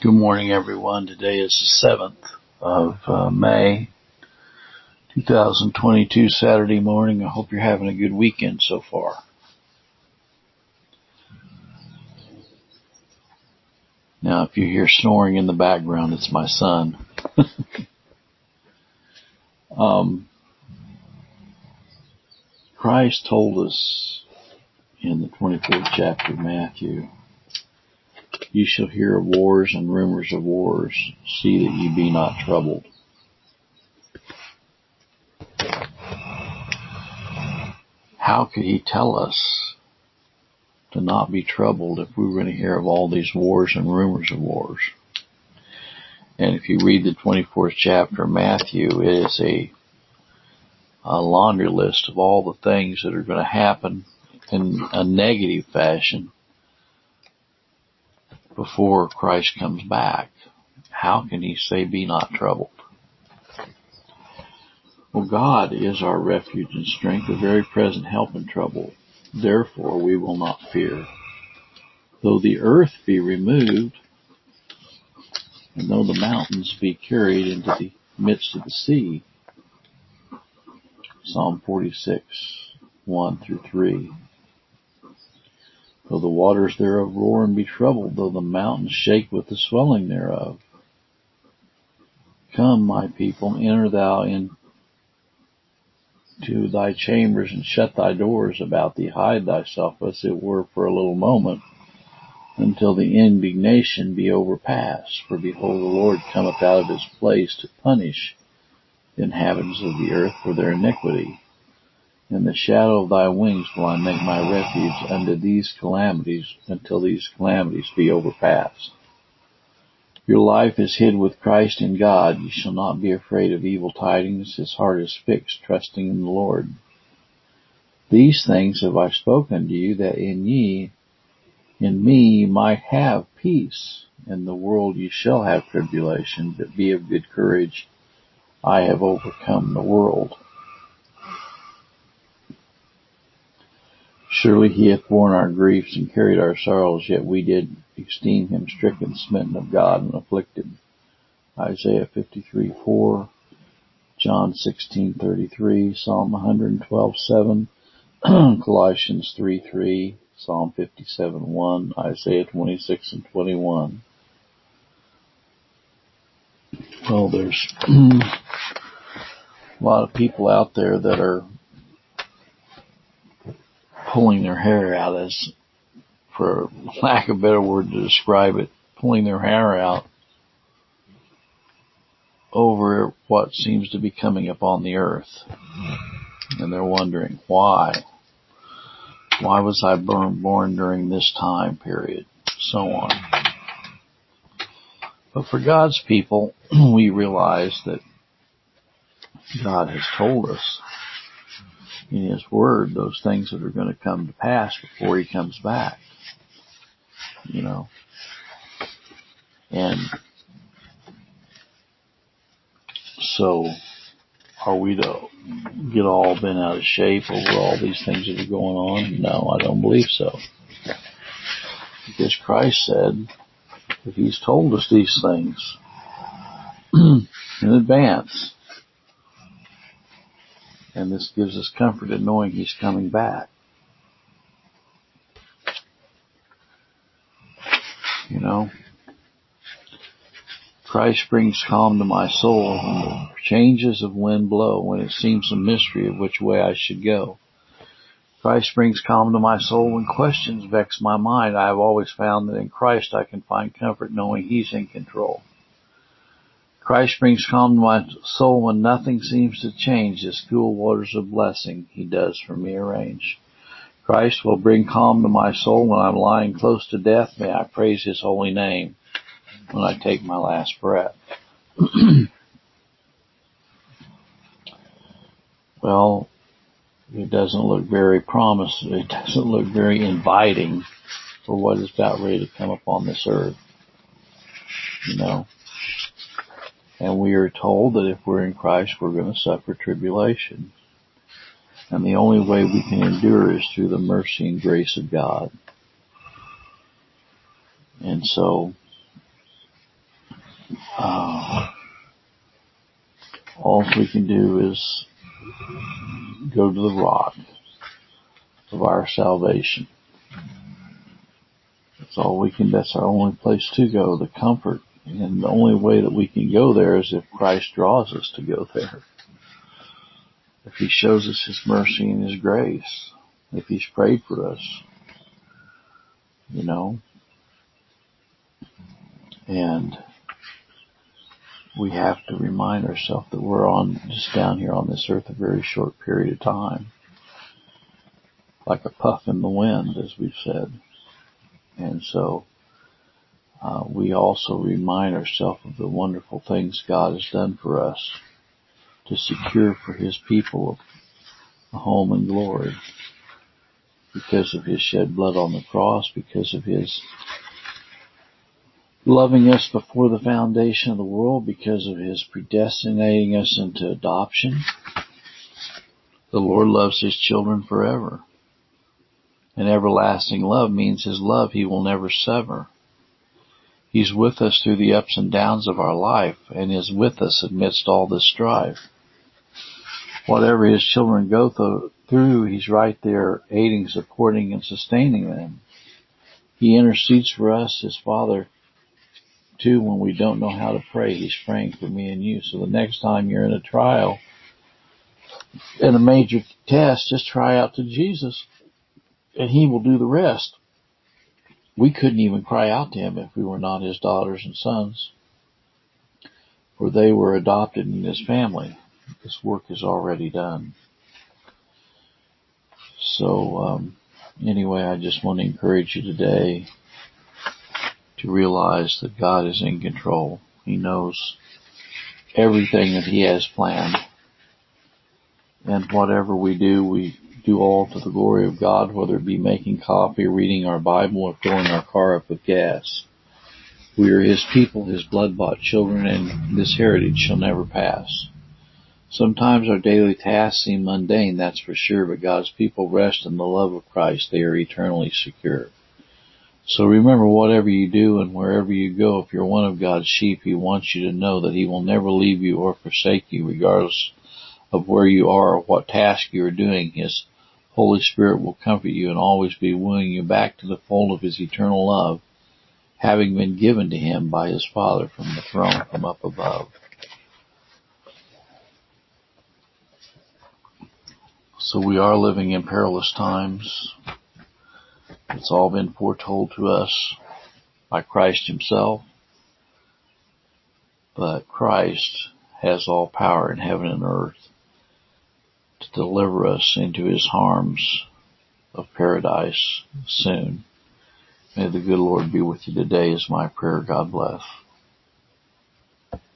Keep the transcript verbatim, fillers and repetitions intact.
Good morning, everyone. Today is the seventh of uh, May, two thousand twenty-two, Saturday morning. I hope you're having a good weekend so far. Now, if you hear snoring in the background, it's my son. um, Christ told us in the twenty-fourth chapter of Matthew, "You shall hear of wars and rumors of wars. See that you be not troubled." How could he tell us to not be troubled if we were going to hear of all these wars and rumors of wars? And if you read the twenty-fourth chapter of Matthew, it is a, a laundry list of all the things that are going to happen in a negative fashion before Christ comes back. How can he say, "Be not troubled"? Well, God is our refuge and strength, a very present help in trouble. Therefore, we will not fear. Though the earth be removed, and though the mountains be carried into the midst of the sea. Psalm forty-six, one through three. Though the waters thereof roar and be troubled, though the mountains shake with the swelling thereof. Come, my people, enter thou into thy chambers and shut thy doors about thee. Hide thyself, as it were, for a little moment, until the indignation be overpassed. For behold, the Lord cometh out of his place to punish the inhabitants of the earth for their iniquity. In the shadow of thy wings will I make my refuge unto these calamities, until these calamities be overpassed. Your life is hid with Christ in God. You shall not be afraid of evil tidings. His heart is fixed, trusting in the Lord. These things have I spoken to you, that in ye, in me, ye might have peace. In the world you shall have tribulation, but be of good courage. I have overcome the world. Surely he hath borne our griefs and carried our sorrows, yet we did esteem him stricken, smitten of God, and afflicted. Isaiah fifty-three four, John sixteen thirty-three, Psalm one twelve seven, Colossians three three, Psalm fifty-seven one, Isaiah twenty-six and twenty-one. Well, there's a lot of people out there that are pulling their hair out, as for lack of a better word to describe it, pulling their hair out over what seems to be coming upon the earth. And they're wondering, why? Why was I born, born during this time period? So on. But for God's people, we realize that God has told us in his word those things that are going to come to pass before he comes back, you know. And so are we to get all bent out of shape over all these things that are going on? No, I don't believe so. Because Christ said that he's told us these things in advance. And this gives us comfort in knowing he's coming back. You know, Christ brings calm to my soul when the changes of wind blow, when it seems a mystery of which way I should go. Christ brings calm to my soul when questions vex my mind. I have always found that in Christ I can find comfort knowing he's in control. Christ brings calm to my soul when nothing seems to change. His cool waters of blessing he does for me arrange. Christ will bring calm to my soul when I'm lying close to death. May I praise his holy name when I take my last breath. Well, it doesn't look very promising. It doesn't look very inviting for what is about ready to come upon this earth. You know? And we are told that if we're in Christ, we're going to suffer tribulation. And the only way we can endure is through the mercy and grace of God. And so, all we can do is go to the rock of our salvation. That's all we can, that's our only place to go, the comfort. And the only way that we can go there is if Christ draws us to go there. If He shows us His mercy and His grace. If He's prayed for us. You know. And we have to remind ourselves that we're on just down here on this earth a very short period of time. Like a puff in the wind, as we've said. And so uh, we also remind ourselves of the wonderful things God has done for us to secure for His people a home in glory because of His shed blood on the cross, because of His loving us before the foundation of the world, because of His predestinating us into adoption. The Lord loves His children forever. And everlasting love means His love He will never sever. He's with us through the ups and downs of our life and is with us amidst all this strife. Whatever His children go through, He's right there aiding, supporting, and sustaining them. He intercedes for us, His Father, too, when we don't know how to pray. He's praying for me and you. So the next time you're in a trial and a major test, just cry out to Jesus and He will do the rest. We couldn't even cry out to Him if we were not His daughters and sons, for they were adopted in His family. This work is already done. So, um, anyway, I just want to encourage you today to realize that God is in control. He knows everything that He has planned. And whatever we do, we do all to the glory of God, whether it be making coffee, reading our Bible, or filling our car up with gas. We are His people, His blood-bought children, and this heritage shall never pass. Sometimes our daily tasks seem mundane, that's for sure, but God's people rest in the love of Christ. They are eternally secure. So remember, whatever you do and wherever you go, if you're one of God's sheep, He wants you to know that He will never leave you or forsake you, regardless of where you are or what task you are doing. His Holy Spirit will comfort you and always be wooing you back to the fold of His eternal love, having been given to Him by His Father from the throne from up above. So we are living in perilous times. It's all been foretold to us by Christ Himself. But Christ has all power in heaven and earth to deliver us into His arms of paradise soon. May the good Lord be with you today is my prayer. God bless.